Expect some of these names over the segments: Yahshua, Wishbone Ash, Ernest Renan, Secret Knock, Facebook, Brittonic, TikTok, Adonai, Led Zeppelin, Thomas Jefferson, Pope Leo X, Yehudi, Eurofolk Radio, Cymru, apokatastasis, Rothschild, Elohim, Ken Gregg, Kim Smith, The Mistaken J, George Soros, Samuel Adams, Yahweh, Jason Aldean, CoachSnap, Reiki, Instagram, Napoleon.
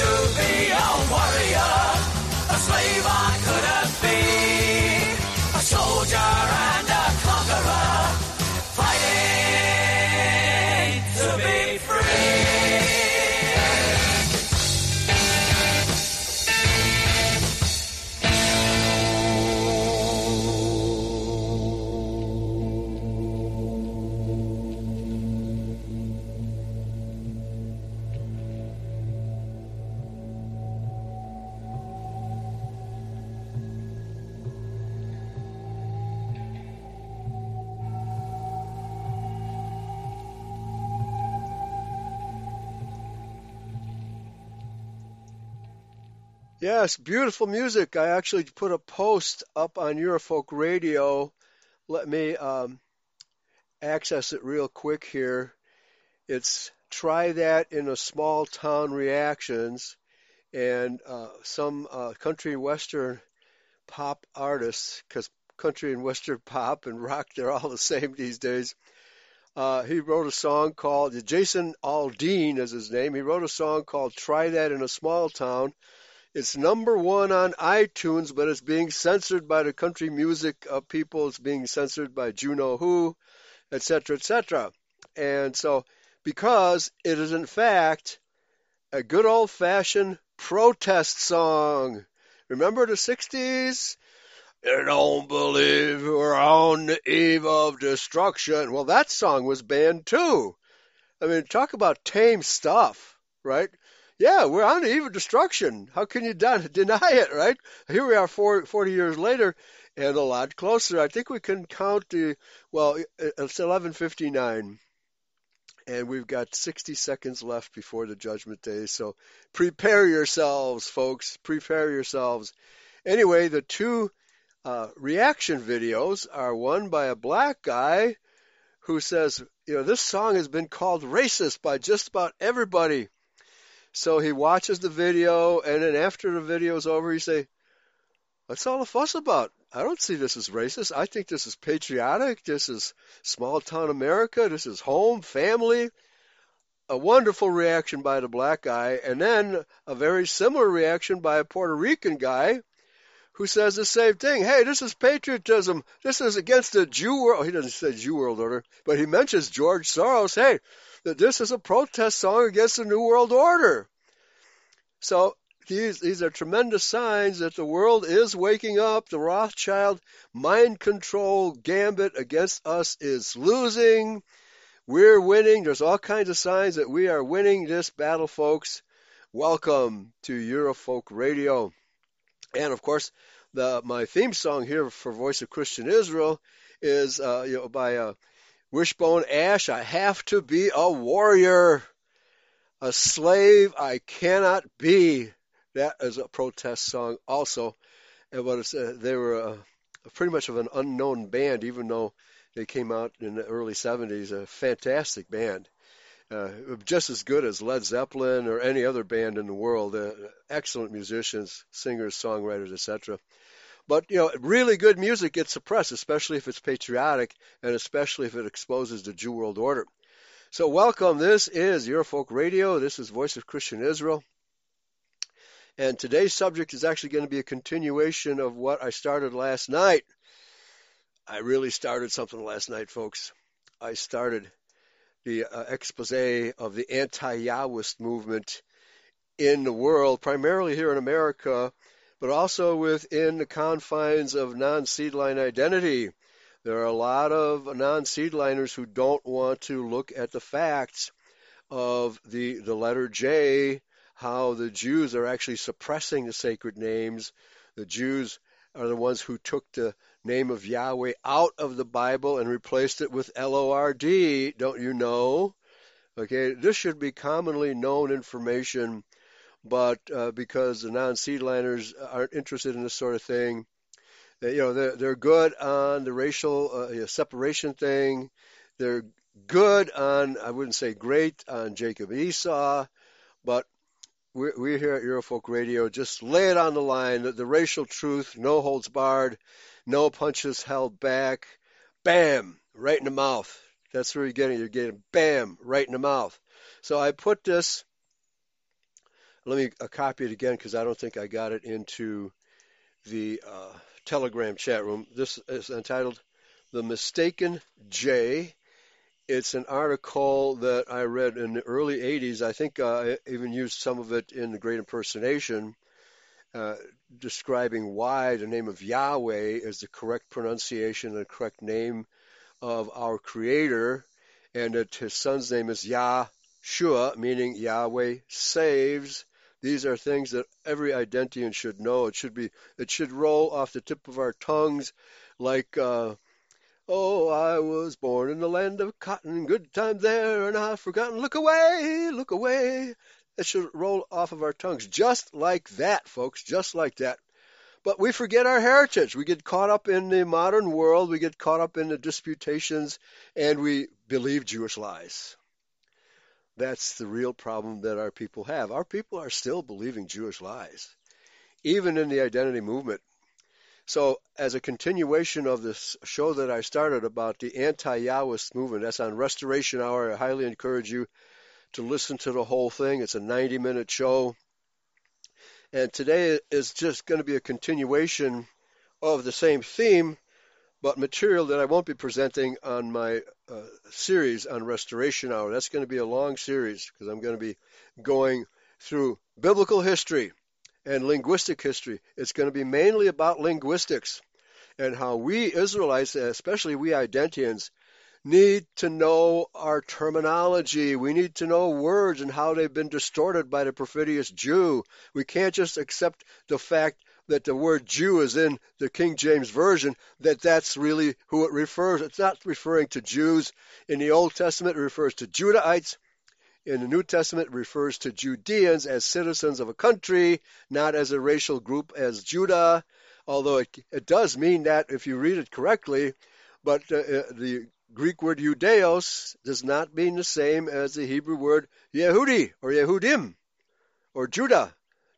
to be a warrior, a slave I couldn't be, a soldier and a conqueror, fighting to be Yes, beautiful music. I actually put a post up on Eurofolk Radio. Let me access it real quick here. It's Try That in a Small Town Reactions, and some country western pop artists, because country and western pop and rock, they're all the same these days. He wrote a song called, Jason Aldean is his name. He wrote a song called Try That in a Small Town. It's number one on iTunes, but it's being censored by the country music people. It's being censored by Juno Who, etc., etc. And so, because it is, in fact, a good old-fashioned protest song. Remember the 60s? I don't believe we're on the eve of destruction. Well, that song was banned, too. I mean, talk about tame stuff, right? Yeah, we're on the eve of destruction. How can you deny it, right? Here we are 40 years later and a lot closer. I think we can count it's 11:59, and we've got 60 seconds left before the Judgment Day. So prepare yourselves, folks. Prepare yourselves. Anyway, the two reaction videos are one by a black guy who says, you know, this song has been called racist by just about everybody. So he watches the video, and then after the video's over, he say, "What's all the fuss about? I don't see this as racist. I think this is patriotic. This is small-town America. This is home, family." A wonderful reaction by the black guy, and then a very similar reaction by a Puerto Rican guy who says the same thing. Hey, this is patriotism. This is against the Jew world. He doesn't say Jew world order, but he mentions George Soros. Hey, that this is a protest song against the New World Order. So these are tremendous signs that the world is waking up. The Rothschild mind control gambit against us is losing. We're winning. There's all kinds of signs that we are winning this battle, folks. Welcome to Eurofolk Radio. And, of course, my theme song here for Voice of Christian Israel is by... Wishbone Ash, I have to be a warrior. A slave I cannot be. That is a protest song also. But they were pretty much of an unknown band, even though they came out in the early 70s. A fantastic band. Just as good as Led Zeppelin or any other band in the world. Excellent musicians, singers, songwriters, etc. But, you know, really good music gets suppressed, especially if it's patriotic and especially if it exposes the Jew world order. So welcome. This is Eurofolk Radio. This is Voice of Christian Israel. And today's subject is actually going to be a continuation of what I started last night. I really started something last night, folks. I started the exposé of the anti-Yahwist movement in the world, primarily here in America, but also within the confines of non-seedline identity. There are a lot of non-seedliners who don't want to look at the facts of the letter J, how the Jews are actually suppressing the sacred names. The Jews are the ones who took the name of Yahweh out of the Bible and replaced it with L-O-R-D, don't you know? Okay, this should be commonly known information, but because the non-seedliners aren't interested in this sort of thing, they're good on the racial separation thing. They're good on, I wouldn't say great, on Jacob Esau, but we're here at Eurofolk Radio. Just lay it on the line, the racial truth, no holds barred, no punches held back. Bam, right in the mouth. That's where you're getting bam, right in the mouth. So I put this Let me copy it again because I don't think I got it into the Telegram chat room. This is entitled The Mistaken J. It's an article that I read in the early 80s. I think I even used some of it in The Great Impersonation, describing why the name of Yahweh is the correct pronunciation and correct name of our Creator, and that his son's name is Yahshua, meaning Yahweh saves. These are things that every Identian should know. It should roll off the tip of our tongues like... Oh, I was born in the land of cotton, good time there, and I've forgotten. Look away, look away. It should roll off of our tongues just like that, folks, just like that. But we forget our heritage. We get caught up in the modern world. We get caught up in the disputations, and we believe Jewish lies. That's the real problem that our people have. Our people are still believing Jewish lies, even in the identity movement. So as a continuation of this show that I started about the anti-Yahwist movement, that's on Restoration Hour. I highly encourage you to listen to the whole thing. It's a 90-minute show. And today is just going to be a continuation of the same theme, but material that I won't be presenting on my series on Restoration Hour. That's going to be a long series because I'm going to be going through biblical history and linguistic history. It's going to be mainly about linguistics and how we Israelites, especially we Identians, need to know our terminology. We need to know words and how they've been distorted by the perfidious Jew. We can't just accept the fact that the word Jew is in the King James Version, that that's really who it refers. It's not referring to Jews. In the Old Testament, it refers to Judahites. In the New Testament, it refers to Judeans as citizens of a country, not as a racial group as Judah, although it does mean that if you read it correctly, but the Greek word Judeos does not mean the same as the Hebrew word Yehudi or Yehudim or Judah.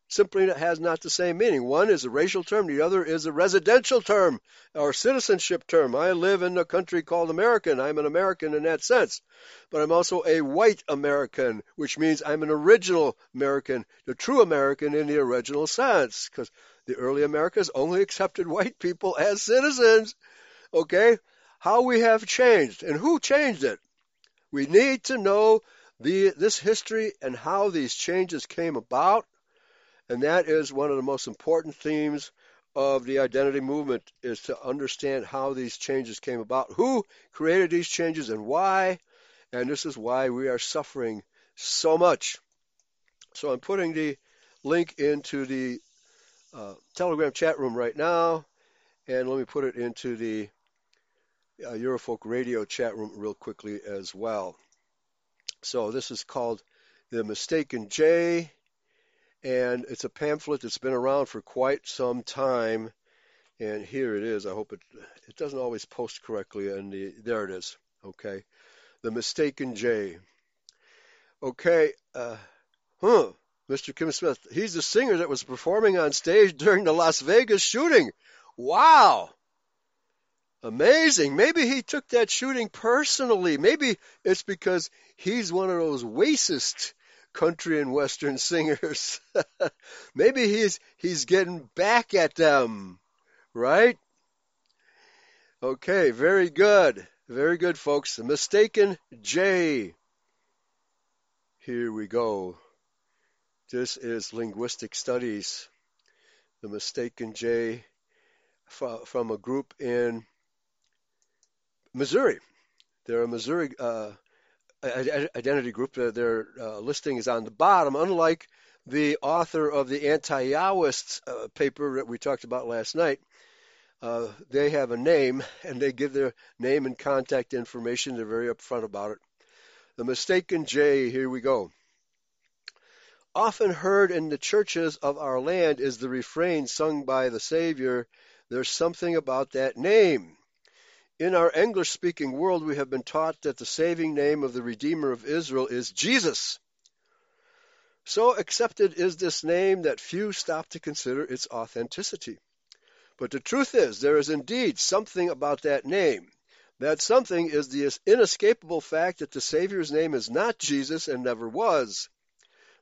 Simply has not the same meaning. One is a racial term, the other is a residential term or citizenship term. I live in a country called American. I'm an American in that sense. But I'm also a white American, which means I'm an original American, the true American in the original sense, because the early Americans only accepted white people as citizens. Okay? How we have changed and who changed it. We need to know this history and how these changes came about. And that is one of the most important themes of the identity movement, is to understand how these changes came about, who created these changes and why. And this is why we are suffering so much. So I'm putting the link into the Telegram chat room right now. And let me put it into the Eurofolk Radio chat room real quickly as well. So this is called The Mistaken J. And it's a pamphlet that's been around for quite some time. And here it is. I hope it doesn't always post correctly. And there it is. Okay. The Mistaken J. Okay. Mr. Kim Smith. He's the singer that was performing on stage during the Las Vegas shooting. Wow. Amazing. Maybe he took that shooting personally. Maybe it's because he's one of those wacists. Country and Western singers. Maybe he's getting back at them, right? Okay, very good. Very good, folks. The Mistaken J. Here we go. This is Linguistic Studies. The Mistaken J from a group in Missouri. They're a Missouri... identity group. Their listing is on the bottom, unlike the author of the anti-Yahwist paper that we talked about last night. They have a name, and they give their name and contact information. They're very upfront about it. The Mistaken J, here we go. Often heard in the churches of our land is the refrain sung by the Savior, "There's something about that name." In our English-speaking world, we have been taught that the saving name of the Redeemer of Israel is Jesus. So accepted is this name that few stop to consider its authenticity. But the truth is, there is indeed something about that name. That something is the inescapable fact that the Savior's name is not Jesus and never was.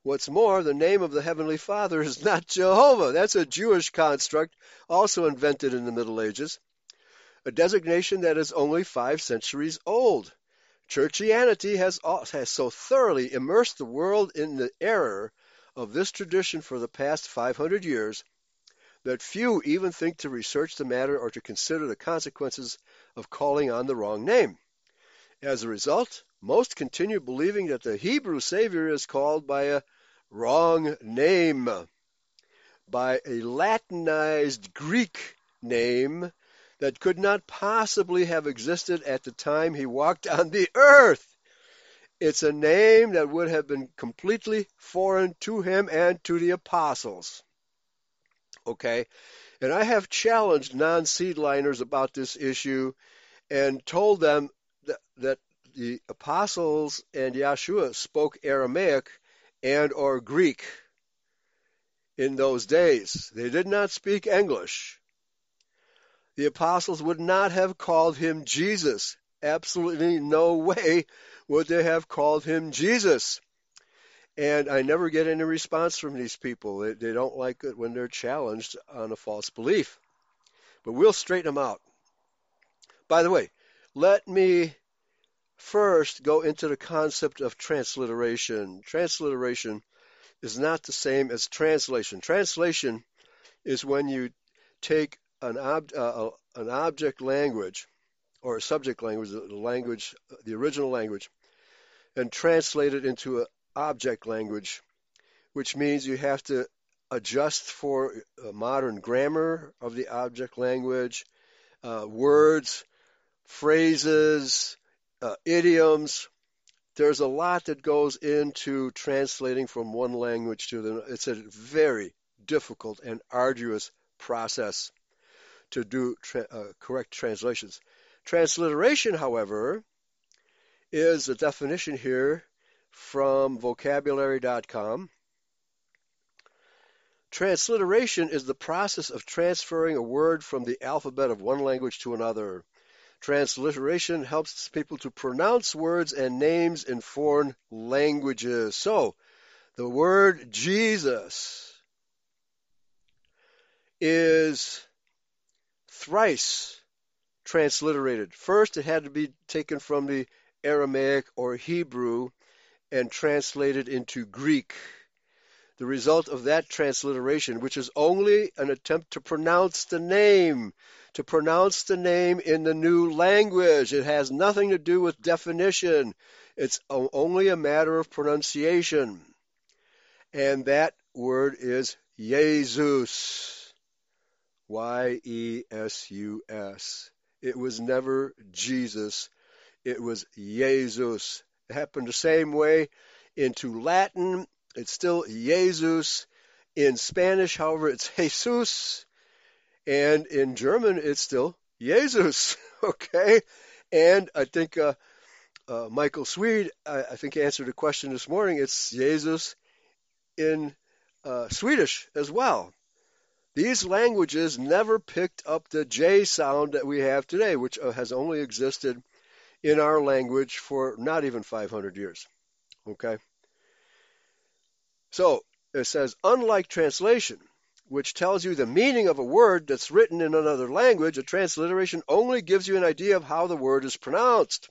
What's more, the name of the Heavenly Father is not Jehovah. That's a Jewish construct, also invented in the Middle Ages, a designation that is only 5 centuries old. Churchianity has so thoroughly immersed the world in the error of this tradition for the past 500 years that few even think to research the matter or to consider the consequences of calling on the wrong name. As a result, most continue believing that the Hebrew Savior is called by a wrong name, by a Latinized Greek name that could not possibly have existed at the time he walked on the earth. It's a name that would have been completely foreign to him and to the apostles. Okay, and I have challenged non-seedliners about this issue and told them that the apostles and Yeshua spoke Aramaic and or Greek in those days. They did not speak English. The apostles would not have called him Jesus. Absolutely no way would they have called him Jesus. And I never get any response from these people. They don't like it when they're challenged on a false belief. But we'll straighten them out. By the way, let me first go into the concept of transliteration. Transliteration is not the same as translation. Translation is when you take an object language or a subject language, the original language, and translate it into an object language, which means you have to adjust for modern grammar of the object language, words, phrases, idioms. There's a lot that goes into translating from one language to the other. It's a very difficult and arduous process to do correct translations. Transliteration, however, is a definition here from vocabulary.com. Transliteration is the process of transferring a word from the alphabet of one language to another. Transliteration helps people to pronounce words and names in foreign languages. So, the word Jesus is thrice transliterated. First, it had to be taken from the Aramaic or Hebrew and translated into Greek. The result of that transliteration, which is only an attempt to pronounce the name in the new language. It has nothing to do with definition. It's only a matter of pronunciation. And that word is Jesus. Y-E-S-U-S. It was never Jesus. It was Jesus. It happened the same way into Latin. It's still Jesus. In Spanish, however, it's Jesus. And in German, it's still Jesus. Okay? And I think Michael Swede, I think, answered a question this morning. It's Jesus in Swedish as well. These languages never picked up the J sound that we have today, which has only existed in our language for not even 500 years. Okay? So, it says, unlike translation, which tells you the meaning of a word that's written in another language, a transliteration only gives you an idea of how the word is pronounced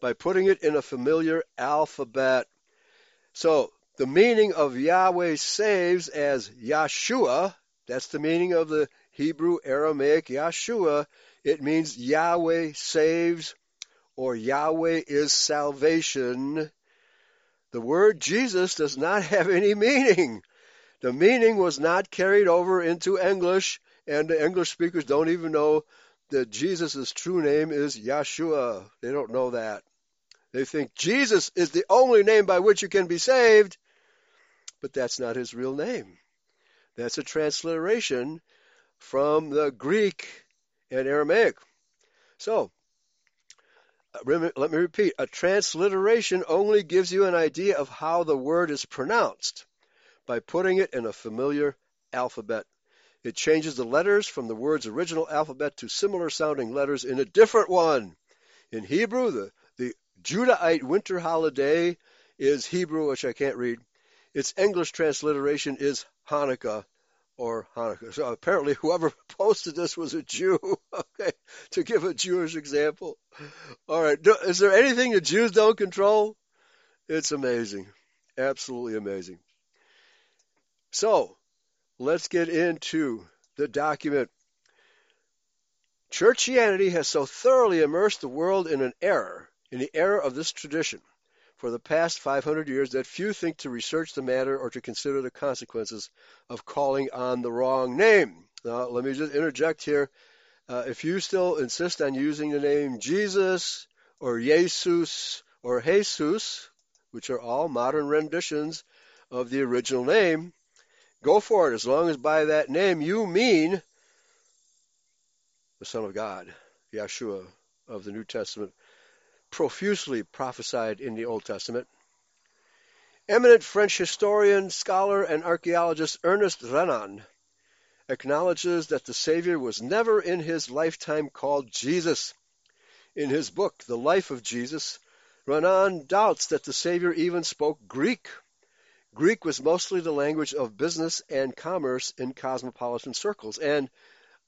by putting it in a familiar alphabet. So, the meaning of Yahweh saves as Yeshua, that's the meaning of the Hebrew Aramaic Yeshua, it means Yahweh saves or Yahweh is salvation. The word Jesus does not have any meaning. The meaning was not carried over into English, and the English speakers don't even know that Jesus' true name is Yeshua. They don't know that. They think Jesus is the only name by which you can be saved, but that's not his real name. That's a transliteration from the Greek and Aramaic. So, let me repeat, a transliteration only gives you an idea of how the word is pronounced by putting it in a familiar alphabet. It changes the letters from the word's original alphabet to similar-sounding letters in a different one. In Hebrew, the Judahite winter holiday is Hebrew, which I can't read, Its English transliteration is Hanukkah or Hanukkah. So apparently whoever posted this was a Jew, okay, to give a Jewish example. All right. Is there anything the Jews don't control? It's amazing. Absolutely amazing. So let's get into the document. Churchianity has so thoroughly immersed the world in the error of this tradition for the past 500 years that few think to research the matter or to consider the consequences of calling on the wrong name. Now, let me just interject here. If you still insist on using the name Jesus or Jesus or Jesus, which are all modern renditions of the original name, go for it, as long as by that name you mean the Son of God, Yeshua of the New Testament, profusely prophesied in the Old Testament. Eminent French historian, scholar, and archaeologist Ernest Renan acknowledges that the Savior was never in his lifetime called Jesus. In his book, The Life of Jesus, Renan doubts that the Savior even spoke Greek. Greek was mostly the language of business and commerce in cosmopolitan circles, and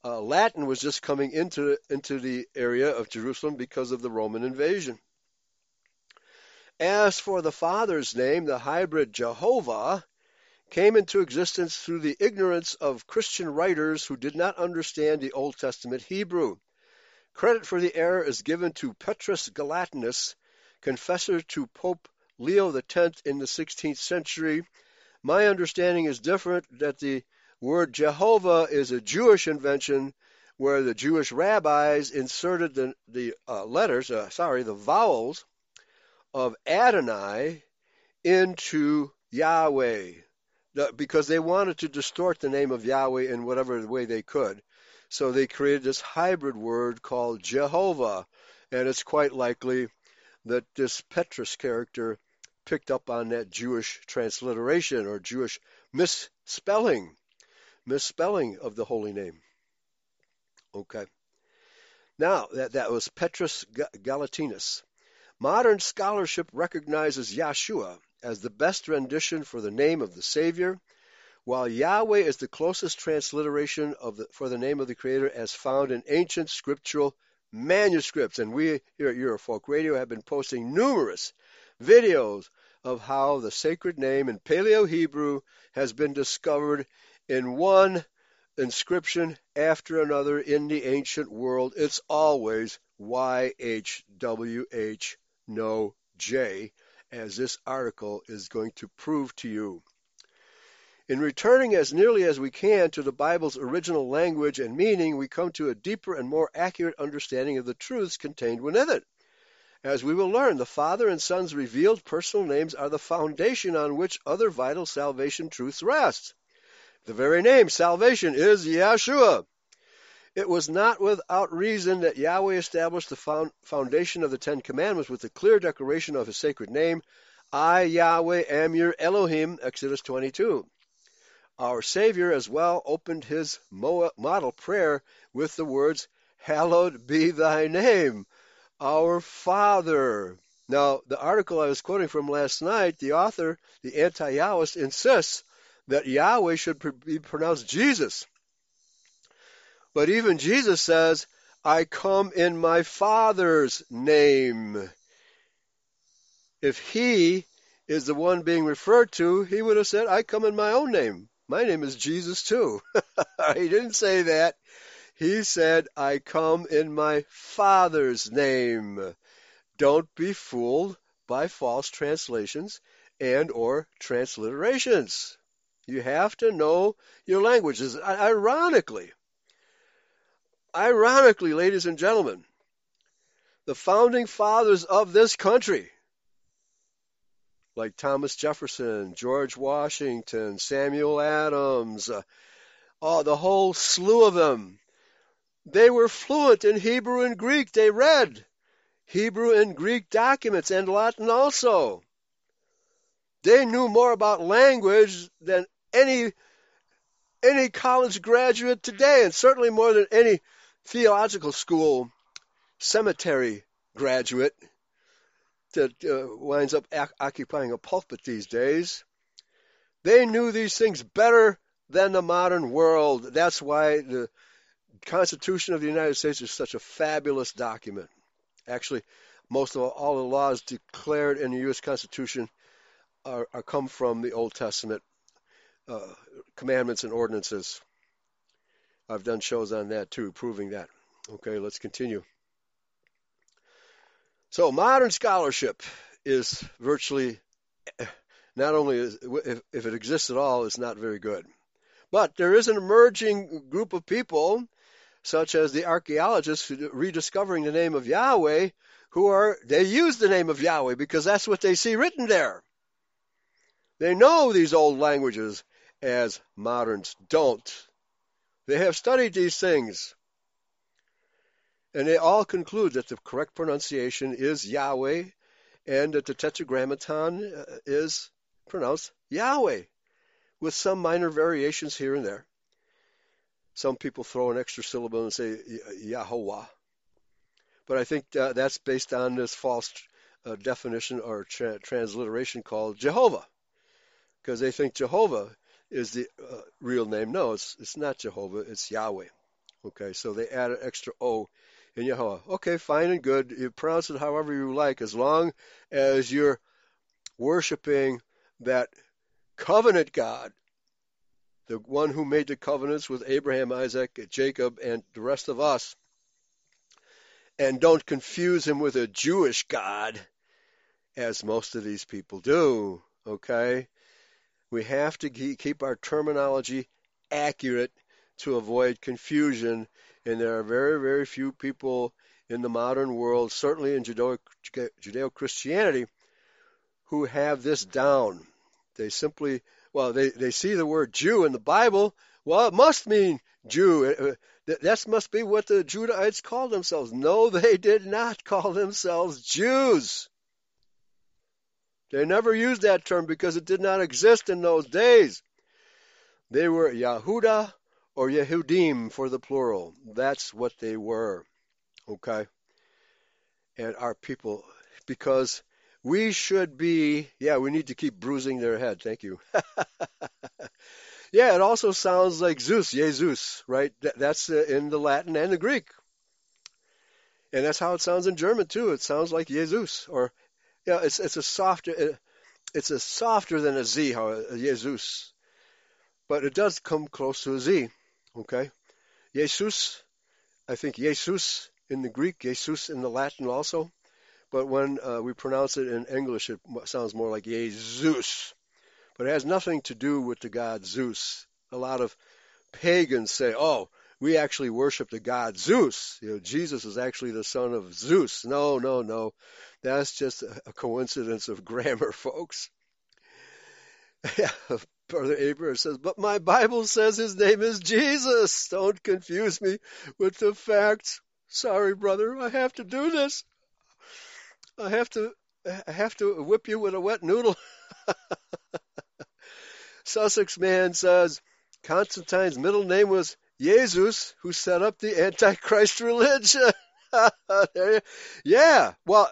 Latin was just coming into the area of Jerusalem because of the Roman invasion. As for the Father's name, the hybrid Jehovah came into existence through the ignorance of Christian writers who did not understand the Old Testament Hebrew. Credit for the error is given to Petrus Galatinus, confessor to Pope Leo X in the 16th century. My understanding is different, that the word Jehovah is a Jewish invention where the Jewish rabbis inserted the vowels of Adonai into Yahweh because they wanted to distort the name of Yahweh in whatever way they could. So they created this hybrid word called Jehovah, and it's quite likely that this Petrus character picked up on that Jewish transliteration or Jewish misspelling of the holy name. Okay. Now, that was Petrus Galatinus. Modern scholarship recognizes Yeshua as the best rendition for the name of the Savior, while Yahweh is the closest transliteration for the name of the Creator as found in ancient scriptural manuscripts. And we here at Eurofolk Radio have been posting numerous videos of how the sacred name in Paleo-Hebrew has been discovered in one inscription after another in the ancient world. It's always YHWH, no J, as this article is going to prove to you. In returning as nearly as we can to the Bible's original language and meaning, we come to a deeper and more accurate understanding of the truths contained within it. As we will learn, the Father and Son's revealed personal names are the foundation on which other vital salvation truths rest. The very name, salvation, is Yeshua. It was not without reason that Yahweh established the foundation of the Ten Commandments with the clear declaration of his sacred name, I, Yahweh, am your Elohim, Exodus 22. Our Savior as well opened his model prayer with the words, Hallowed be thy name, our Father. Now, the article I was quoting from last night, the author, the anti-Yahwist, insists that Yahweh should be pronounced Jesus. But even Jesus says, I come in my Father's name. If he is the one being referred to, he would have said, I come in my own name. My name is Jesus too. He didn't say that. He said, I come in my Father's name. Don't be fooled by false translations and or transliterations. You have to know your languages. Ironically, ladies and gentlemen, the founding fathers of this country, like Thomas Jefferson, George Washington, Samuel Adams, the whole slew of them, they were fluent in Hebrew and Greek. They read Hebrew and Greek documents and Latin also. They knew more about language than any college graduate today, and certainly more than any theological school seminary graduate that winds up occupying a pulpit these days. They knew these things better than the modern world. That's why the Constitution of the United States is such a fabulous document. Actually, most of all the laws declared in the U.S. Constitution are come from the Old Testament commandments and ordinances. I've done shows on that too, proving that. Okay, let's continue. So modern scholarship is virtually, not only, if it exists at all, it's not very good. But there is an emerging group of people, such as the archaeologists rediscovering the name of Yahweh, they use the name of Yahweh because that's what they see written there. They know these old languages as moderns don't. They have studied these things. And they all conclude that the correct pronunciation is Yahweh and that the Tetragrammaton is pronounced Yahweh with some minor variations here and there. Some people throw an extra syllable and say Yahuwah. But I think that's based on this false definition or transliteration called Jehovah, because they think Jehovah is the real name. No, it's not Jehovah, it's Yahweh. Okay, so they add an extra O in Yahweh. Okay, fine and good. You pronounce it however you like, as long as you're worshiping that covenant God, the one who made the covenants with Abraham, Isaac, Jacob, and the rest of us. And don't confuse him with a Jewish God, as most of these people do, okay? We have to keep our terminology accurate to avoid confusion, and there are very, very few people in the modern world, certainly in Judeo-Christianity, who have this down. They simply, they see the word Jew in the Bible. Well, it must mean Jew. That must be what the Judahites called themselves. No, they did not call themselves Jews. They never used that term because it did not exist in those days. They were Yehuda or Yehudim for the plural. That's what they were. Okay? And our people, because we should be, we need to keep bruising their head. Thank you. It also sounds like Zeus, Jesus, right? That's in the Latin and the Greek. And that's how it sounds in German too. It sounds like Jesus, or it's a softer than a Z, Jesus. But it does come close to a Z, okay? Jesus, I think Jesus in the Greek, Jesus in the Latin also. But when we pronounce it in English, it sounds more like Jesus. But it has nothing to do with the god Zeus. A lot of pagans say, we actually worship the god Zeus. Jesus is actually the son of Zeus. No. That's just a coincidence of grammar, folks. Brother Abraham says, but my Bible says his name is Jesus. Don't confuse me with the facts. Sorry, brother, I have to do this. I have to whip you with a wet noodle. Sussex man says, Constantine's middle name was Jesus, who set up the Antichrist religion.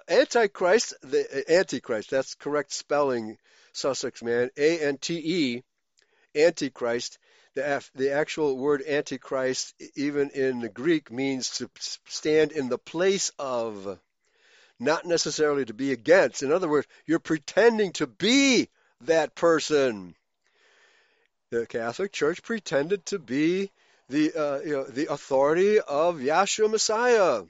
Antichrist, the Antichrist, that's correct spelling, Sussex man, A-N-T-E, Antichrist. The actual word Antichrist, even in the Greek, means to stand in the place of, not necessarily to be against. In other words, you're pretending to be that person. The Catholic Church pretended to be the authority of Yahshua Messiah.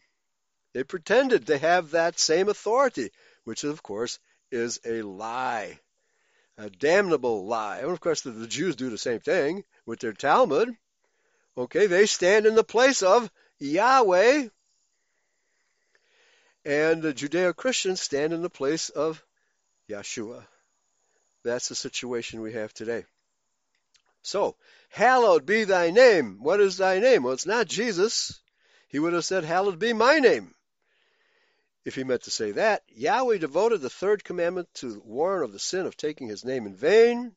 They pretended to have that same authority, which of course is a lie, a damnable lie. And of course the Jews do the same thing with their Talmud. Okay, they stand in the place of Yahweh, and the Judeo-Christians stand in the place of Yahshua. That's the situation we have today. So, hallowed be thy name. What is thy name? Well, it's not Jesus. He would have said, hallowed be my name, if he meant to say that. Yahweh devoted the third commandment to warn of the sin of taking his name in vain,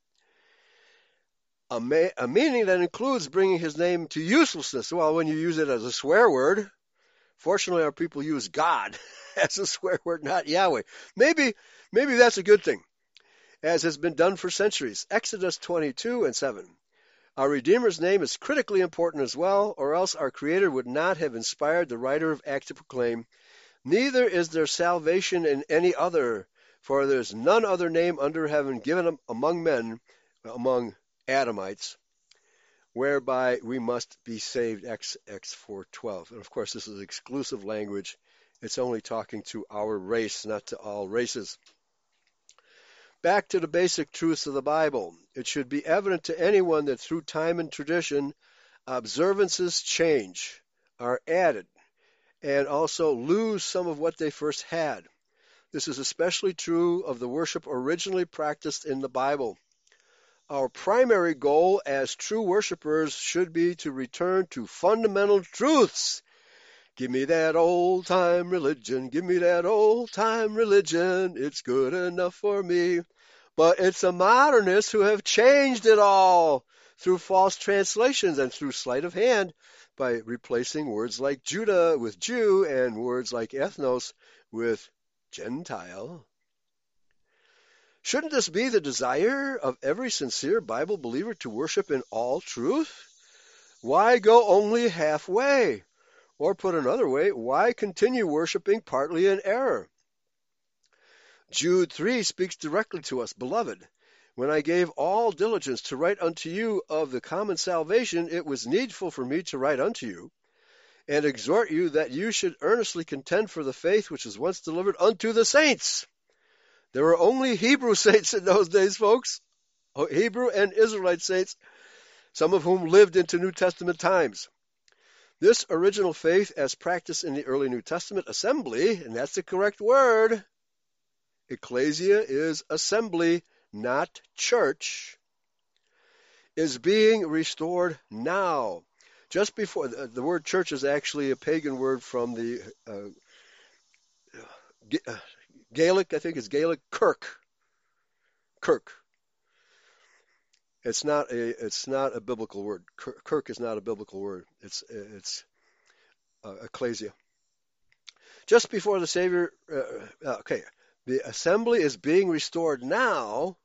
a meaning that includes bringing his name to uselessness. Well, when you use it as a swear word, fortunately our people use God as a swear word, not Yahweh. Maybe that's a good thing. as has been done for centuries. Exodus 22:7. Our Redeemer's name is critically important as well, or else our Creator would not have inspired the writer of Acts to proclaim, "Neither is there salvation in any other, for there is none other name under heaven given among men," among Adamites, "whereby we must be saved," Acts 4:12. And of course, this is exclusive language. It's only talking to our race, not to all races. Back to the basic truths of the Bible. It should be evident to anyone that through time and tradition, observances change, are added, and also lose some of what they first had. This is especially true of the worship originally practiced in the Bible. Our primary goal as true worshipers should be to return to fundamental truths. Give me that old-time religion, give me that old-time religion, it's good enough for me. But it's the modernists who have changed it all through false translations and through sleight of hand by replacing words like Judah with Jew and words like ethnos with Gentile. Shouldn't this be the desire of every sincere Bible believer to worship in all truth? Why go only halfway? Or put another way, why continue worshiping partly in error? Jude 3 speaks directly to us, "Beloved, when I gave all diligence to write unto you of the common salvation, it was needful for me to write unto you, and exhort you that you should earnestly contend for the faith which was once delivered unto the saints." There were only Hebrew saints in those days, folks. Hebrew and Israelite saints, some of whom lived into New Testament times. This original faith, as practiced in the early New Testament assembly, and that's the correct word, ecclesia is assembly, not church, is being restored now. Just before, the word church is actually a pagan word from the Gaelic, I think it's Gaelic, kirk. It's not a biblical word. Kirk is not a biblical word. It's ecclesia. Just before the Savior, the assembly is being restored now,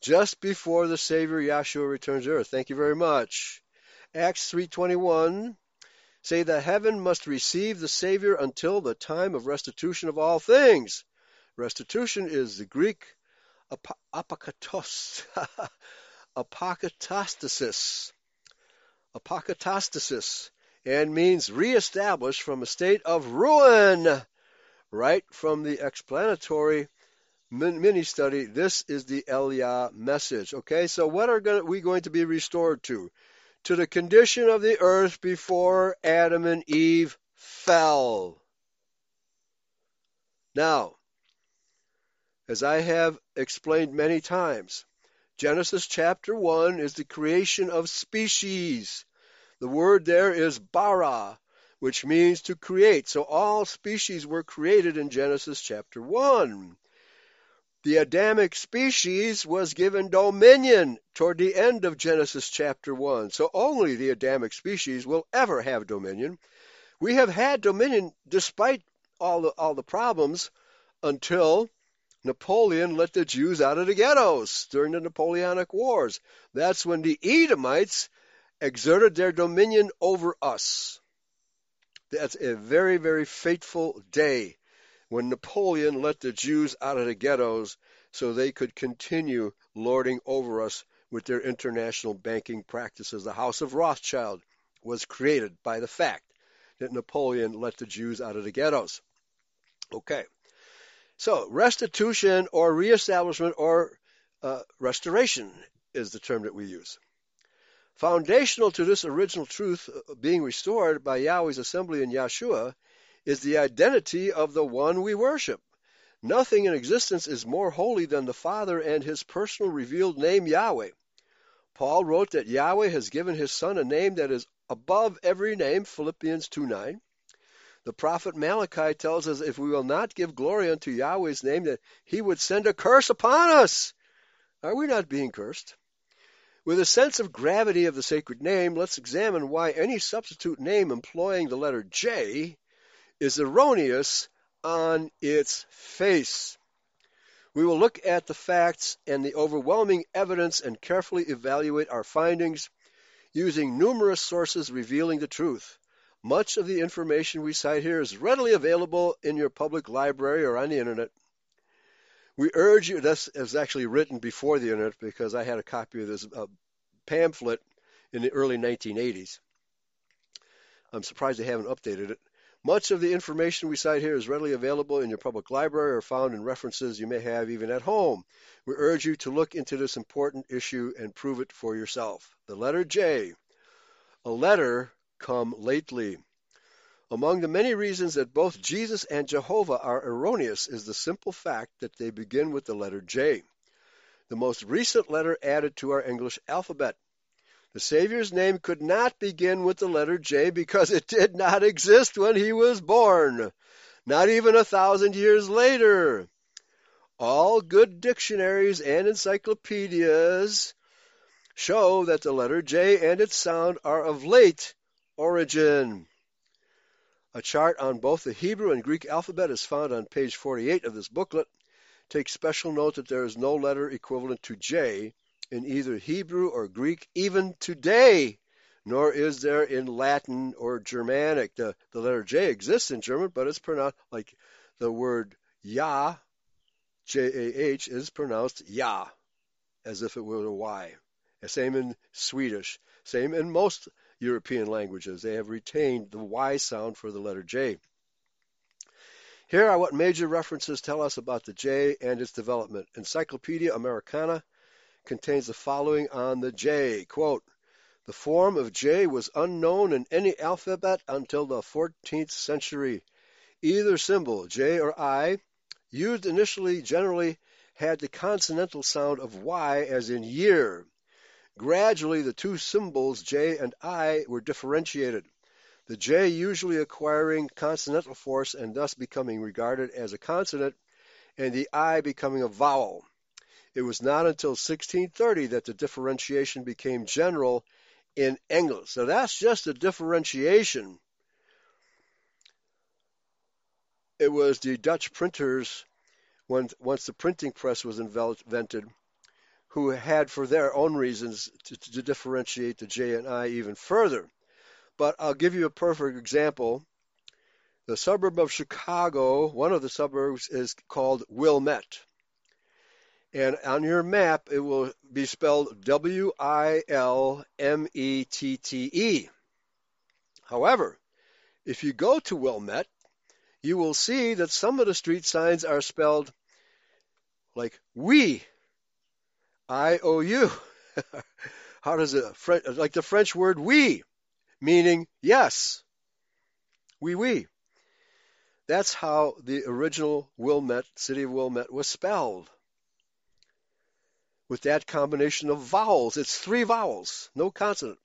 just before the Savior Yahshua returns to earth. Thank you very much. Acts 3:21 say that heaven must receive the Savior until the time of restitution of all things. Restitution is the Greek apokatastasis, and means reestablished from a state of ruin. Right from the explanatory mini study, this is the Elia message. Okay, so what are we going to be restored to? To the condition of the earth before Adam and Eve fell. Now, as I have explained many times, Genesis chapter 1 is the creation of species. The word there is bara, which means to create. So all species were created in Genesis chapter 1. The Adamic species was given dominion toward the end of Genesis chapter 1. So only the Adamic species will ever have dominion. We have had dominion despite all the problems until Napoleon let the Jews out of the ghettos during the Napoleonic Wars. That's when the Edomites exerted their dominion over us. That's a very, very fateful day when Napoleon let the Jews out of the ghettos so they could continue lording over us with their international banking practices. The House of Rothschild was created by the fact that Napoleon let the Jews out of the ghettos. Okay. So, restitution or reestablishment or restoration is the term that we use. Foundational to this original truth being restored by Yahweh's assembly in Yahshua is the identity of the one we worship. Nothing in existence is more holy than the Father and his personal revealed name, Yahweh. Paul wrote that Yahweh has given his Son a name that is above every name, Philippians 2:9. The prophet Malachi tells us if we will not give glory unto Yahweh's name, that he would send a curse upon us. Are we not being cursed? With a sense of gravity of the sacred name, let's examine why any substitute name employing the letter J is erroneous on its face. We will look at the facts and the overwhelming evidence and carefully evaluate our findings using numerous sources revealing the truth. Much of the information we cite here is readily available in your public library or on the Internet. We urge you, this is actually written before the Internet because I had a copy of this pamphlet in the early 1980s. I'm surprised they haven't updated it. Much of the information we cite here is readily available in your public library or found in references you may have even at home. We urge you to look into this important issue and prove it for yourself. The letter J, a letter come lately. Among the many reasons that both Jesus and Jehovah are erroneous is the simple fact that they begin with the letter J, the most recent letter added to our English alphabet. The Savior's name could not begin with the letter J because it did not exist when he was born, not even 1,000 years later. All good dictionaries and encyclopedias show that the letter J and its sound are of late origin. A chart on both the Hebrew and Greek alphabet is found on page 48 of this booklet. Take special note that there is no letter equivalent to J in either Hebrew or Greek, even today, nor is there in Latin or Germanic. The letter J exists in German, but it's pronounced like the word Yah, J-A-H, is pronounced Yah, as if it were a Y. Same in Swedish. Same in most European languages. They have retained the Y sound for the letter J. Here are what major references tell us about the J and its development. Encyclopedia Americana contains the following on the J, quote, "The form of J was unknown in any alphabet until the 14th century. Either symbol, J or I, used initially generally had the consonantal sound of Y as in year. Gradually, the two symbols, J and I, were differentiated, the J usually acquiring consonantal force and thus becoming regarded as a consonant, and the I becoming a vowel. It was not until 1630 that the differentiation became general in English." So that's just a differentiation. It was the Dutch printers, once the printing press was invented, who had for their own reasons to differentiate the J and I even further. But I'll give you a perfect example. The suburb of Chicago, one of the suburbs, is called Wilmette. And on your map, it will be spelled W-I-L-M-E-T-T-E. However, if you go to Wilmette, you will see that some of the street signs are spelled like we, I-O-U. How does it, like the French word oui, meaning yes, oui. That's how the original Wilmette, city of Wilmette, was spelled, with that combination of vowels. It's three vowels, no consonant.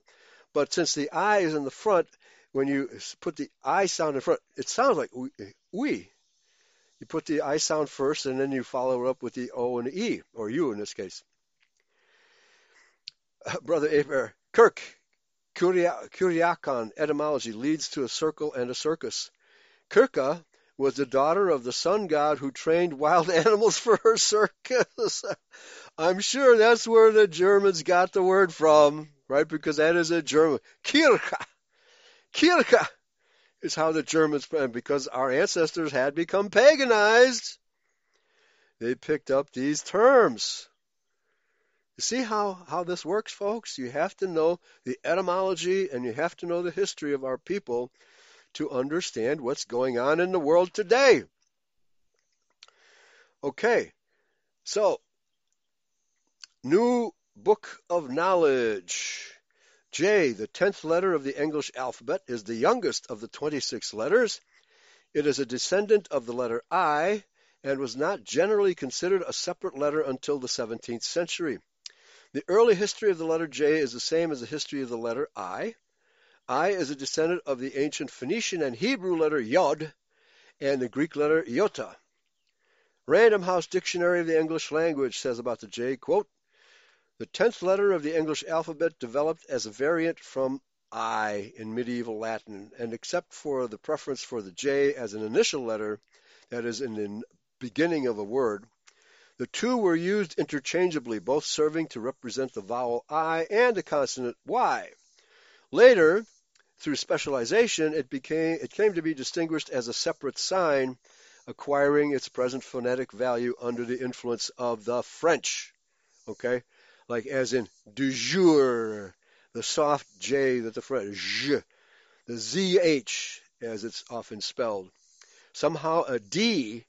But since the I is in the front, when you put the I sound in front, it sounds like we. You put the I sound first, and then you follow it up with the O and the E, or U in this case. Brother Aber, Kirk, Kuriakon etymology leads to a circle and a circus. Kirka was the daughter of the sun god who trained wild animals for her circus. I'm sure that's where the Germans got the word from, right? Because that is a German. Kirche is how the Germans, because our ancestors had become paganized, they picked up these terms. You see how this works, folks? You have to know the etymology and you have to know the history of our people to understand what's going on in the world today. Okay, so New Book of Knowledge. J, the 10th letter of the English alphabet, is the youngest of the 26 letters. It is a descendant of the letter I and was not generally considered a separate letter until the 17th century. The early history of the letter J is the same as the history of the letter I. I is a descendant of the ancient Phoenician and Hebrew letter Yod and the Greek letter Iota. Random House Dictionary of the English Language says about the J, quote, "The 10th letter of the English alphabet developed as a variant from I in medieval Latin, and except for the preference for the J as an initial letter, that is in the beginning of a word, The two were used interchangeably, both serving to represent the vowel I and the consonant Y. Later, through specialization, it came to be distinguished as a separate sign, acquiring its present phonetic value under the influence of the French. Okay? Like as in du jour, the soft J that the French, the ZH, as it's often spelled. Somehow a D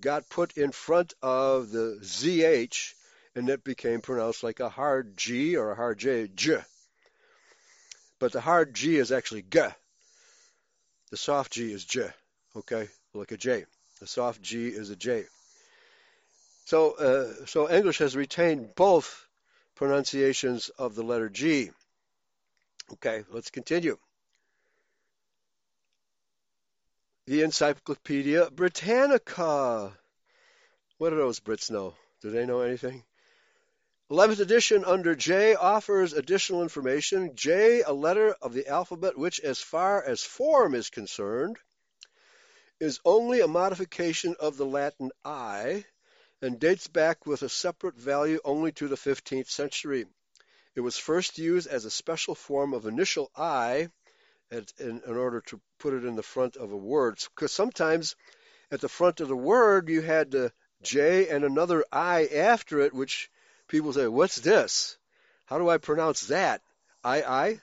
got put in front of the ZH, and it became pronounced like a hard G or a hard J, J. But the hard G is actually G. The soft G is J, okay, like a J. The soft G is a J. So English has retained both pronunciations of the letter G. Okay, let's continue. The Encyclopedia Britannica. What do those Brits know? Do they know anything? 11th edition under J offers additional information. J, a letter of the alphabet which, as far as form is concerned, is only a modification of the Latin I and dates back with a separate value only to the 15th century. It was first used as a special form of initial I in order to put it in the front of a word. Because sometimes at the front of the word you had the J and another I after it, which people say, what's this? How do I pronounce that? I?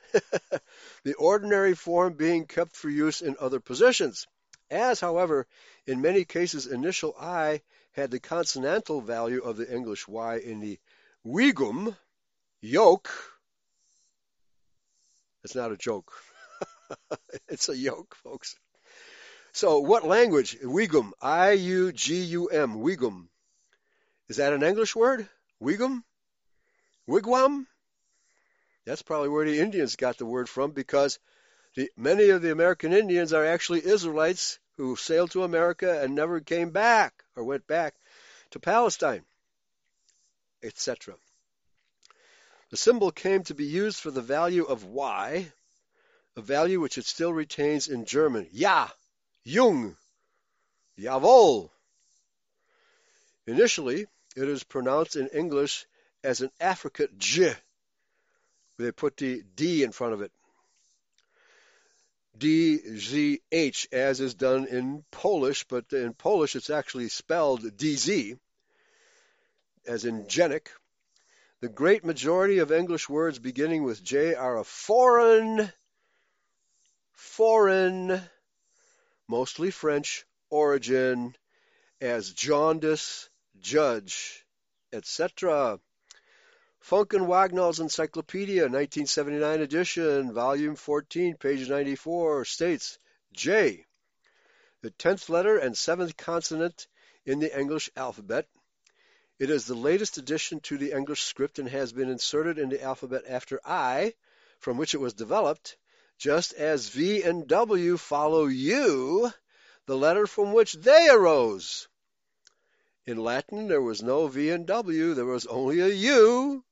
The ordinary form being kept for use in other positions. As, however, in many cases initial I had the consonantal value of the English Y in the Uigum, yoke. It's not a joke. It's a yoke, folks. So what language? Uigum. I-U-G-U-M. Uigum. Is that an English word? Uigum? Wigwam? That's probably where the Indians got the word from, because many of the American Indians are actually Israelites who sailed to America and never came back or went back to Palestine, etc. The symbol came to be used for the value of Y, a value which it still retains in German. Ja, Jung, Jawohl. Initially, it is pronounced in English as an affricate J. They put the D in front of it. D-Z-H, as is done in Polish, but in Polish it's actually spelled D-Z, as in genic. The great majority of English words beginning with J are of foreign, mostly French, origin, as jaundice, judge, etc. Funk and Wagnall's Encyclopedia, 1979 edition, volume 14, page 94, states, J, the 10th letter and 7th consonant in the English alphabet. It is the latest addition to the English script and has been inserted in the alphabet after I, from which it was developed. Just as V and W follow U, the letter from which they arose. In Latin, there was no V and W, there was only a U,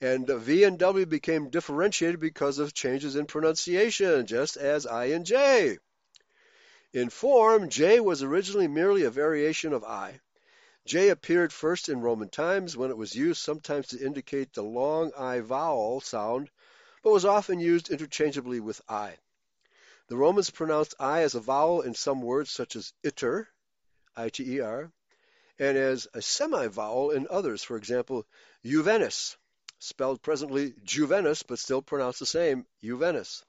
and V and W became differentiated because of changes in pronunciation, just as I and J. In form, J was originally merely a variation of I. J appeared first in Roman times when it was used sometimes to indicate the long I vowel sound, but was often used interchangeably with I. The Romans pronounced I as a vowel in some words such as iter, I-T-E-R, and as a semi-vowel in others, for example, Juvenis, spelled presently Juvenis, but still pronounced the same, Juvenis.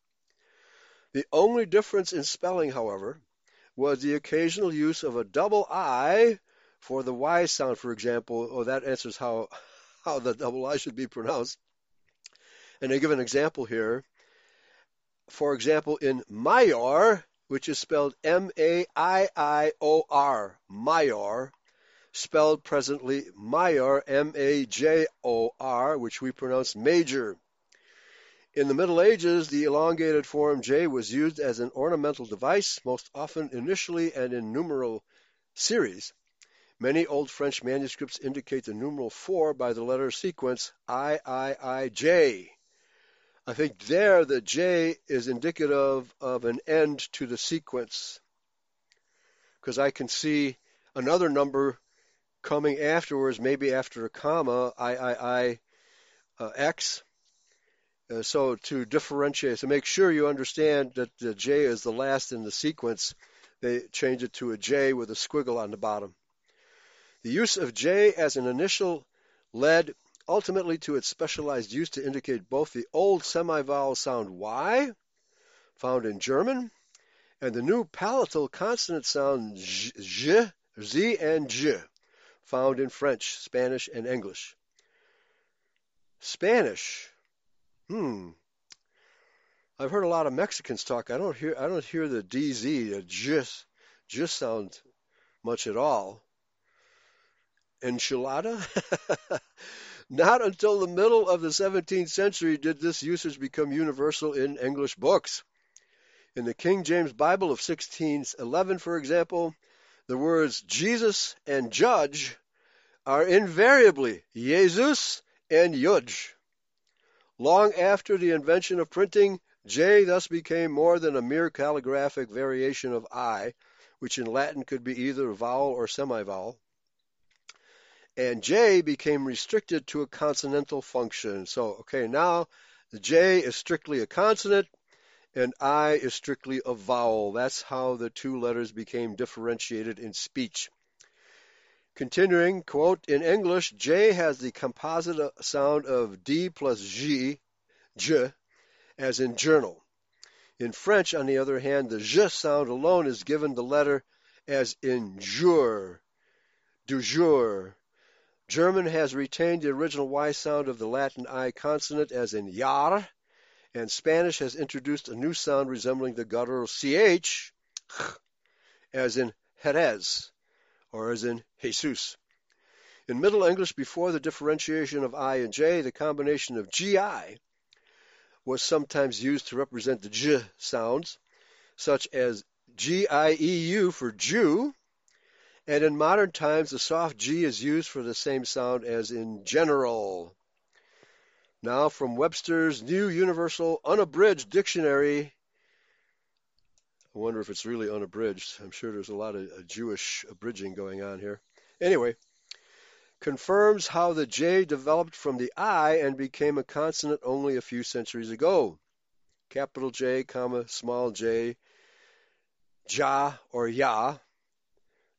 The only difference in spelling, however, was the occasional use of a double I for the Y sound, for example, that answers how the double I should be pronounced. And I give an example here. For example, in Maior, which is spelled M-A-I-I-O-R, Maior, spelled presently Major, M-A-J-O-R, which we pronounce major. In the Middle Ages, the elongated form J was used as an ornamental device, most often initially and in numeral series. Many old French manuscripts indicate the numeral 4 by the letter sequence I-I-I-J. I think there the J is indicative of an end to the sequence, because I can see another number coming afterwards, maybe after a comma, X. So to differentiate, to make sure you understand that the J is the last in the sequence, they change it to a J with a squiggle on the bottom. The use of J as an initial led ultimately to its specialized use to indicate both the old semivowel sound Y, found in German, and the new palatal consonant sound Z and J, found in French, Spanish, and English. Spanish. I've heard a lot of Mexicans talk. I don't hear the DZ, the J sound much at all. Enchilada? Not until the middle of the 17th century did this usage become universal in English books. In the King James Bible of 1611, for example, the words Jesus and judge are invariably Jesus and judge. Long after the invention of printing, J thus became more than a mere calligraphic variation of I, which in Latin could be either vowel or semivowel. And J became restricted to a consonantal function. So, okay, now the J is strictly a consonant, and I is strictly a vowel. That's how the two letters became differentiated in speech. Continuing, quote, in English, J has the composite sound of D plus G, J, as in journal. In French, on the other hand, the J sound alone is given the letter as in jour, du jour. German has retained the original Y sound of the Latin I consonant as in Jahr, and Spanish has introduced a new sound resembling the guttural CH, as in Jerez, or as in Jesus. In Middle English, before the differentiation of I and J, the combination of GI was sometimes used to represent the J sounds, such as GIEU for Jew, and in modern times, the soft G is used for the same sound as in general. Now, from Webster's New Universal Unabridged Dictionary, I wonder if it's really unabridged. I'm sure there's a lot of Jewish abridging going on here. Anyway, confirms how the J developed from the I and became a consonant only a few centuries ago. Capital J, comma, small j, ja or ya.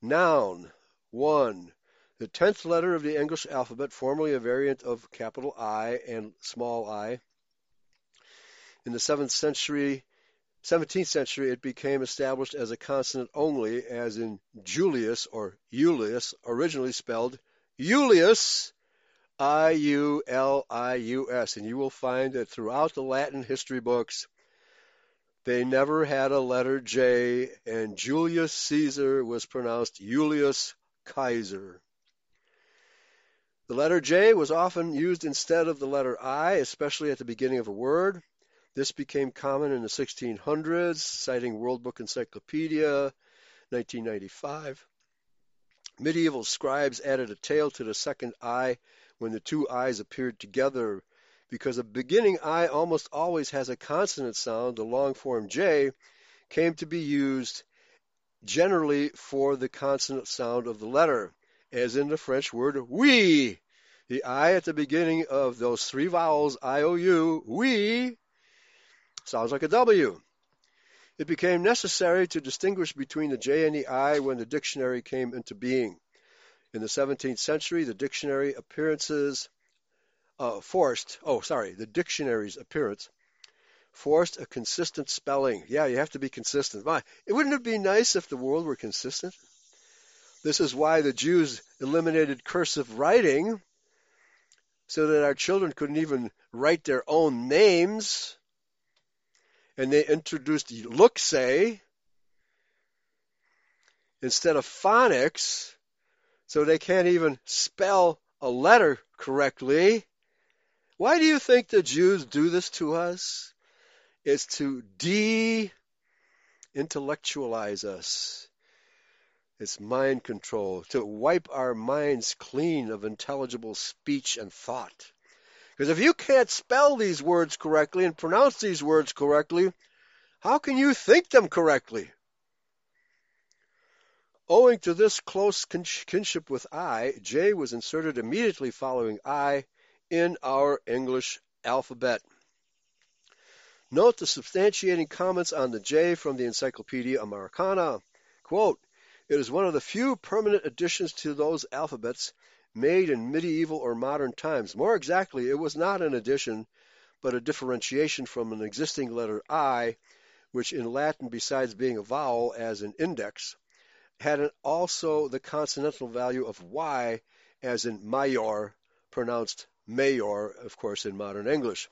Noun, one, the 10th letter of the English alphabet, formerly a variant of capital I and small I. In the 17th century, it became established as a consonant only, as in Julius or Julius, originally spelled Julius, I-U-L-I-U-S. And you will find that throughout the Latin history books, they never had a letter J, and Julius Caesar was pronounced Julius Kaiser. The letter J was often used instead of the letter I, especially at the beginning of a word. This became common in the 1600s, citing World Book Encyclopedia, 1995. Medieval scribes added a tail to the second I when the two I's appeared together. Because a beginning I almost always has a consonant sound, the long form J came to be used generally for the consonant sound of the letter, as in the French word oui. The I at the beginning of those three vowels, I-O-U, oui, sounds like a W. It became necessary to distinguish between the J and the I when the dictionary came into being. In the 17th century, the dictionary's appearance forced a consistent spelling. Yeah, you have to be consistent. Wouldn't it be nice if the world were consistent? This is why the Jews eliminated cursive writing, so that our children couldn't even write their own names. And they introduced look-say instead of phonics, so they can't even spell a letter correctly. Why do you think the Jews do this to us? It's to de-intellectualize us. It's mind control, to wipe our minds clean of intelligible speech and thought. Because if you can't spell these words correctly and pronounce these words correctly, how can you think them correctly? Owing to this close kinship with I, J was inserted immediately following I in our English alphabet. Note the substantiating comments on the J from the Encyclopedia Americana. Quote, "It is one of the few permanent additions to those alphabets made in medieval or modern times. More exactly, it was not an addition, but a differentiation from an existing letter I, which in Latin, besides being a vowel as an index, had also the consonantal value of Y, as in major, pronounced mayor, of course, in modern English.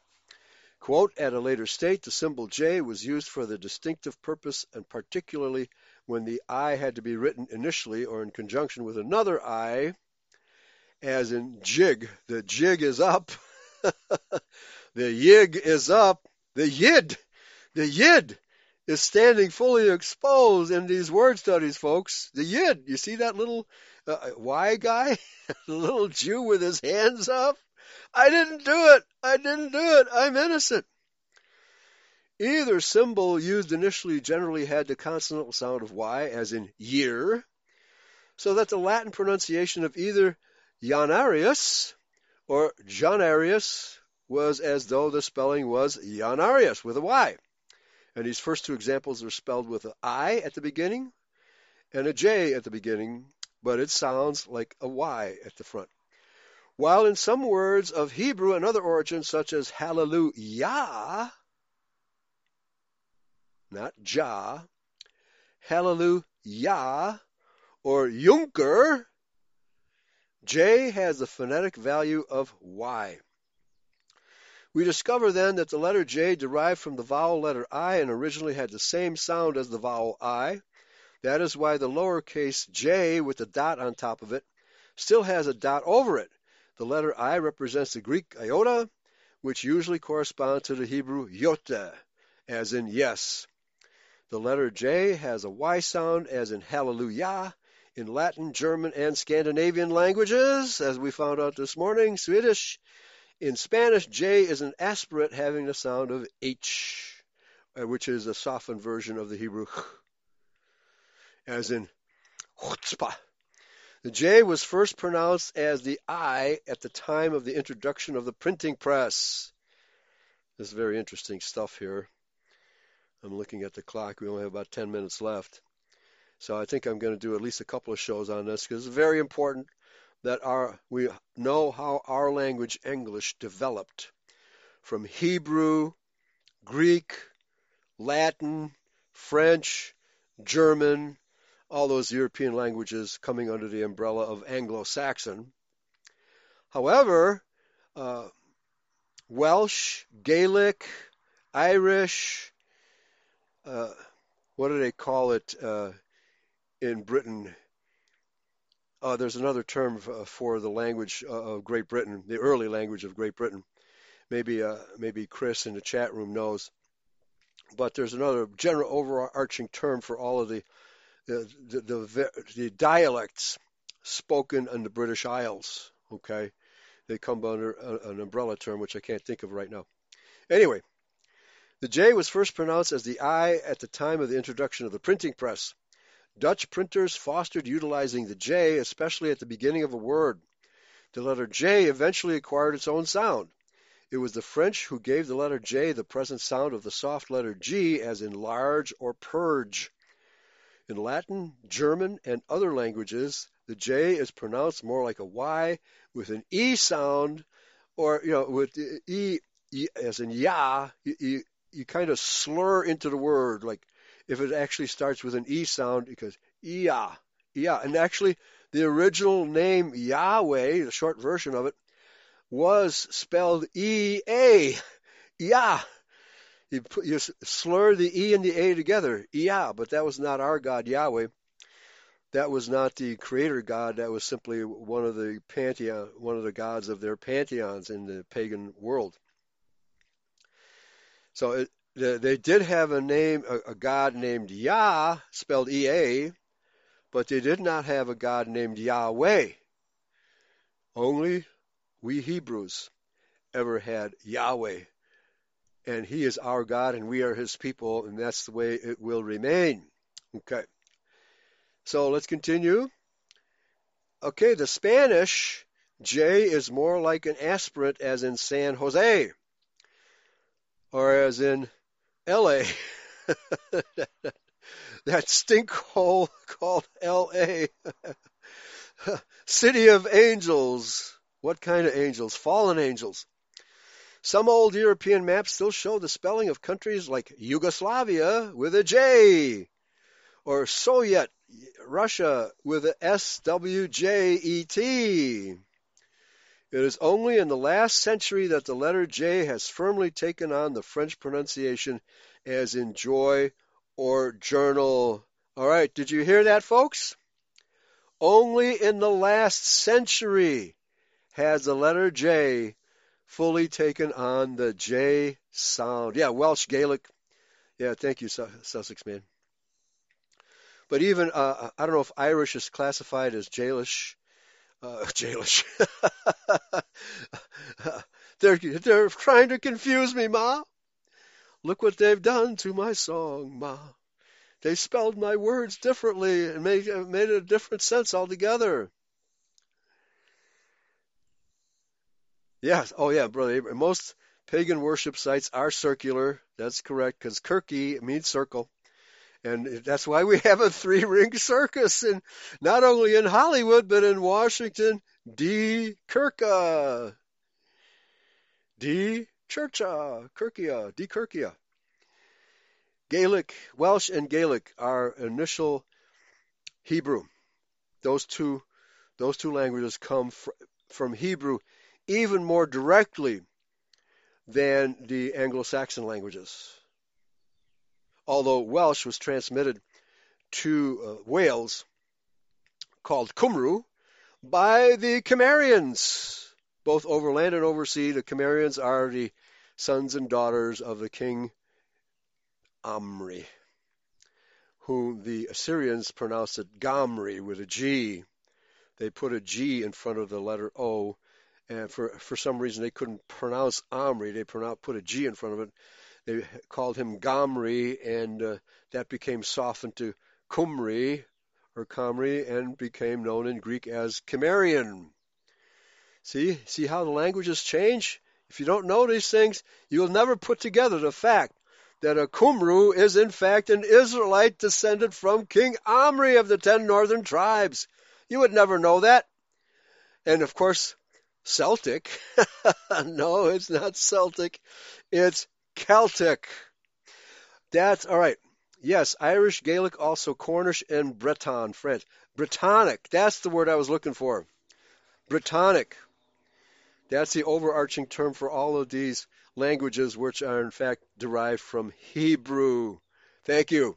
Quote, at a later state, the symbol J was used for the distinctive purpose, and particularly when the I had to be written initially or in conjunction with another I, as in jig. The jig is up. The yig is up. The yid. The yid is standing fully exposed in these word studies, folks. The yid, you see that little Y guy? The little Jew with his hands up? I didn't do it. I didn't do it. I'm innocent. Either symbol used initially generally had the consonantal sound of Y, as in year, so that the Latin pronunciation of either Janarius or Janarius was as though the spelling was Janarius with a Y. And these first two examples are spelled with an I at the beginning and a J at the beginning, but it sounds like a Y at the front. While in some words of Hebrew and other origins, such as hallelujah, not Jah, hallelujah, or yunker, J has the phonetic value of Y. We discover then that the letter J derived from the vowel letter I and originally had the same sound as the vowel I. That is why the lowercase j with the dot on top of it still has a dot over it. The letter I represents the Greek iota, which usually corresponds to the Hebrew yota, as in yes. The letter J has a Y sound, as in hallelujah, in Latin, German, and Scandinavian languages, as we found out this morning, Swedish. In Spanish, J is an aspirate having the sound of H, which is a softened version of the Hebrew H, as in chutzpah. The J was first pronounced as the I at the time of the introduction of the printing press. This is very interesting stuff here. I'm looking at the clock. We only have about 10 minutes left. So I think I'm going to do at least a couple of shows on this, because it's very important that we know how our language, English, developed from Hebrew, Greek, Latin, French, German, all those European languages coming under the umbrella of Anglo-Saxon. However, Welsh, Gaelic, Irish, what do they call it in Britain? There's another term for the language of Great Britain, the early language of Great Britain. Maybe Chris in the chat room knows. But there's another general overarching term for all of the dialects spoken in the British Isles. Okay, they come under an umbrella term which I can't think of right now. Anyway, the J was first pronounced as the I at the time of the introduction of the printing press. Dutch printers fostered utilizing the J, especially at the beginning of a word. The letter J eventually acquired its own sound. It was the French who gave the letter J the present sound of the soft letter G, as in large or purge. In Latin, German, and other languages, the J is pronounced more like a Y with an E sound, or, with E as in ya, you kind of slur into the word, like, if it actually starts with an E sound, it goes, Yah. And actually, the original name Yahweh, the short version of it, was spelled E-A, Yah. You slur the E and the A together, Yah, but that was not our God, Yahweh. That was not the creator God. That was simply one of the gods of their pantheons in the pagan world. So they did have a name, a god named Yah, spelled E-A, but they did not have a god named Yahweh. Only we Hebrews ever had Yahweh, and he is our God, and we are his people, and that's the way it will remain. Okay, So let's continue. Okay, the Spanish J is more like an aspirant, as in San Jose, or as in L.A., that stink hole called L.A., city of angels. What kind of angels? Fallen angels. Some old European maps still show the spelling of countries like Yugoslavia with a J, or Soviet Russia with a S-W-J-E-T. It is only in the last century that the letter J has firmly taken on the French pronunciation, as in joy or journal. All right, did you hear that, folks? Only in the last century has the letter J fully taken on the J sound. Yeah, Welsh, Gaelic. Yeah, thank you, Sussex man. But even, I don't know if Irish is classified as Jaelish. Jaelish. They're trying to confuse me, Ma. Look what they've done to my song, Ma. They spelled my words differently and made a different sense altogether. Yes. Oh, yeah, brother. Most pagan worship sites are circular. That's correct, because Kirky means circle. And that's why we have a three-ring circus, in, not only in Hollywood, but in Washington, D-Kirka. D-Churcha. Kirkia. D-Kirkia. Gaelic, Welsh and Gaelic are initial Hebrew. Those two languages come from Hebrew even more directly than the Anglo-Saxon languages. Although Welsh was transmitted to Wales, called Cymru, by the Cymarians, both overland and oversea. The Cymarians are the sons and daughters of the king Omri, whom the Assyrians pronounced it Gomri with a G. They put a G in front of the letter O, and for some reason they couldn't pronounce Omri. They put a G in front of it. They called him Gomri, and that became softened to Cymri, or Comri, and became known in Greek as Cimmerian. See how the languages change? If you don't know these things, you'll never put together the fact that a Cymru is in fact an Israelite descended from King Omri of the 10 northern tribes. You would never know that. And of course, Celtic. No, it's not Celtic. It's Celtic. That's all right. Yes, Irish, Gaelic, also Cornish and Breton, French. Brittonic. That's the word I was looking for. Brittonic. That's the overarching term for all of these languages, which are in fact derived from Hebrew. Thank you.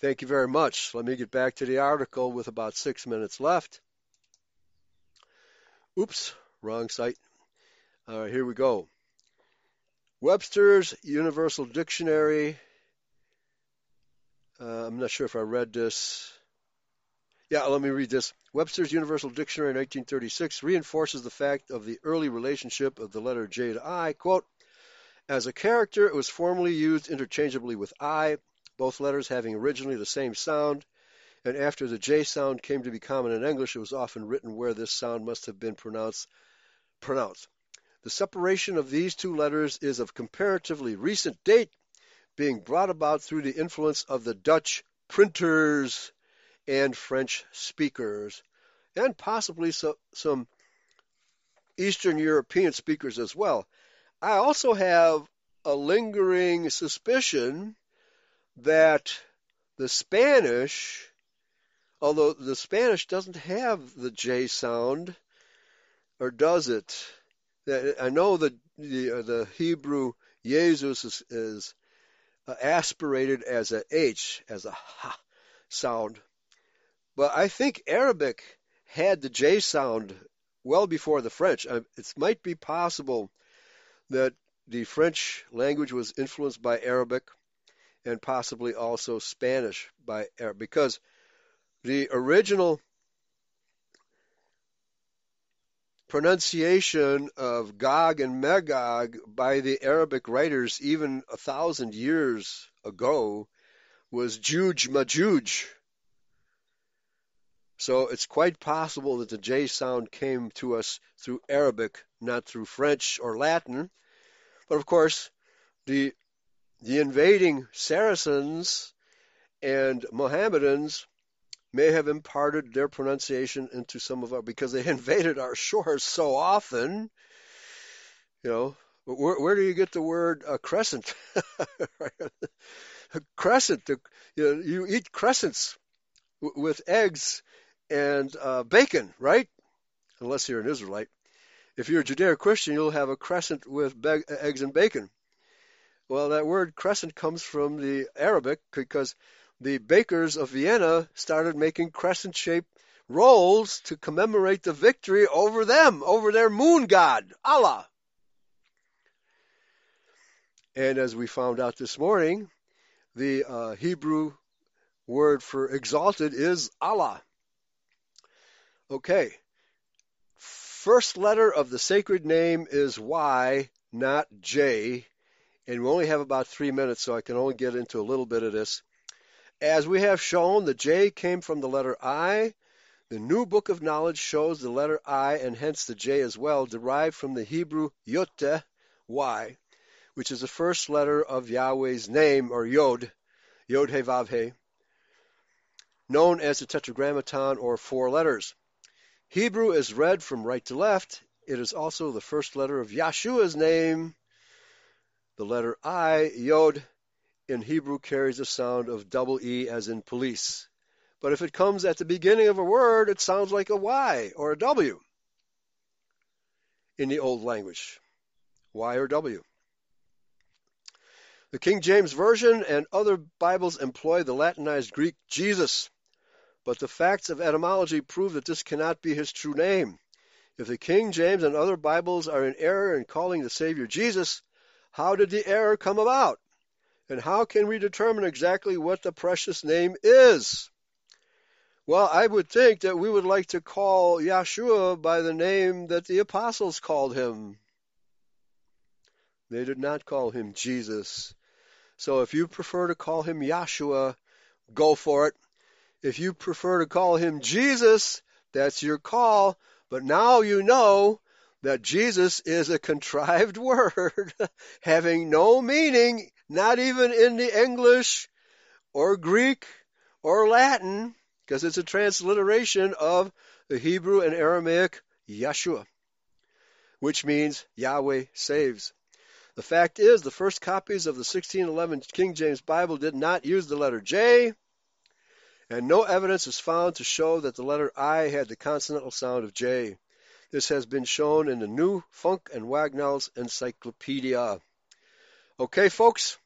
Thank you very much. Let me get back to the article with about 6 minutes left. Oops, wrong site. All right, here we go. Webster's Universal Dictionary. I'm not sure if I read this. Yeah, let me read this. Webster's Universal Dictionary in 1936 reinforces the fact of the early relationship of the letter J to I. Quote, as a character, it was formerly used interchangeably with I, both letters having originally the same sound, and after the J sound came to be common in English, it was often written where this sound must have been pronounced. The separation of these two letters is of comparatively recent date, being brought about through the influence of the Dutch printers and French speakers, and possibly some Eastern European speakers as well. I also have a lingering suspicion that the Spanish, although the Spanish doesn't have the J sound, or does it? I know that the Hebrew Jesus is aspirated as a H, as a ha sound. But I think Arabic had the J sound well before the French. It might be possible that the French language was influenced by Arabic and possibly also Spanish by Arabic, because the original pronunciation of Gog and Magog by the Arabic writers even 1,000 years ago was Juj Majuj, So it's quite possible that the J sound came to us through Arabic, not through French or Latin. But of course, the invading Saracens and Mohammedans may have imparted their pronunciation into some of our, because they invaded our shores so often, you know. But where do you get the word crescent? A crescent, you know, you eat crescents with eggs and bacon, right? Unless you're an Israelite. If you're a Judeo-Christian, you'll have a crescent with eggs and bacon. Well, that word crescent comes from the Arabic because the bakers of Vienna started making crescent-shaped rolls to commemorate the victory over them, over their moon god, Allah. And as we found out this morning, the Hebrew word for exalted is Allah. Okay. First letter of the sacred name is Y, not J. And we only have about 3 minutes, so I can only get into a little bit of this. As we have shown, the J came from the letter I. The New Book of Knowledge shows the letter I, and hence the J as well, derived from the Hebrew Yoteh, Y, which is the first letter of Yahweh's name, or Yod, Yod-Heh Vav-Heh, known as the Tetragrammaton, or four letters. Hebrew is read from right to left. It is also the first letter of Yahshua's name. The letter I, Yod, in Hebrew carries the sound of double E as in police. But if it comes at the beginning of a word, it sounds like a Y or a W in the old language. Y or W. The King James Version and other Bibles employ the Latinized Greek Jesus, but the facts of etymology prove that this cannot be his true name. If the King James and other Bibles are in error in calling the Savior Jesus, how did the error come about? And how can we determine exactly what the precious name is? Well, I would think that we would like to call Yahshua by the name that the apostles called him. They did not call him Jesus. So if you prefer to call him Yahshua, go for it. If you prefer to call him Jesus, that's your call. But now you know that Jesus is a contrived word having no meaning, not even in the English or Greek or Latin, because it's a transliteration of the Hebrew and Aramaic Yeshua, which means Yahweh saves. The fact is, the first copies of the 1611 King James Bible did not use the letter J, and no evidence is found to show that the letter I had the consonantal sound of J. This has been shown in the New Funk and Wagnall's Encyclopedia. Okay, folks,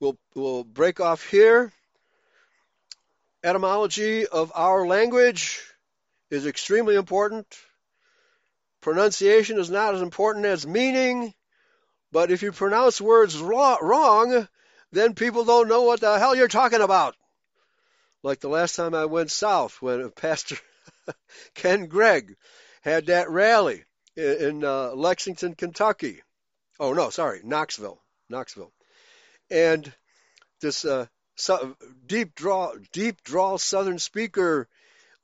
we'll break off here. Etymology of our language is extremely important. Pronunciation is not as important as meaning, but if you pronounce words wrong, then people don't know what the hell you're talking about. Like the last time I went south when Pastor Ken Gregg had that rally in Lexington, Kentucky. Oh, no, sorry, Knoxville. And this deep draw southern speaker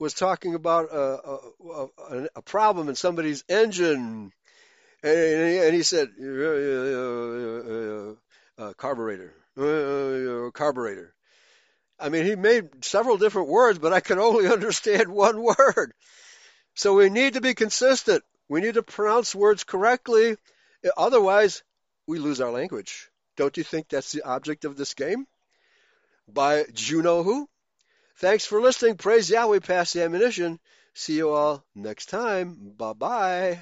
was talking about a problem in somebody's engine. And he said, carburetor. I mean, he made several different words, but I could only understand one word. So we need to be consistent. We need to pronounce words correctly. Otherwise, we lose our language. Don't you think that's the object of this game? By you know who? Thanks for listening. Praise Yahweh. Pass the ammunition. See you all next time. Bye-bye.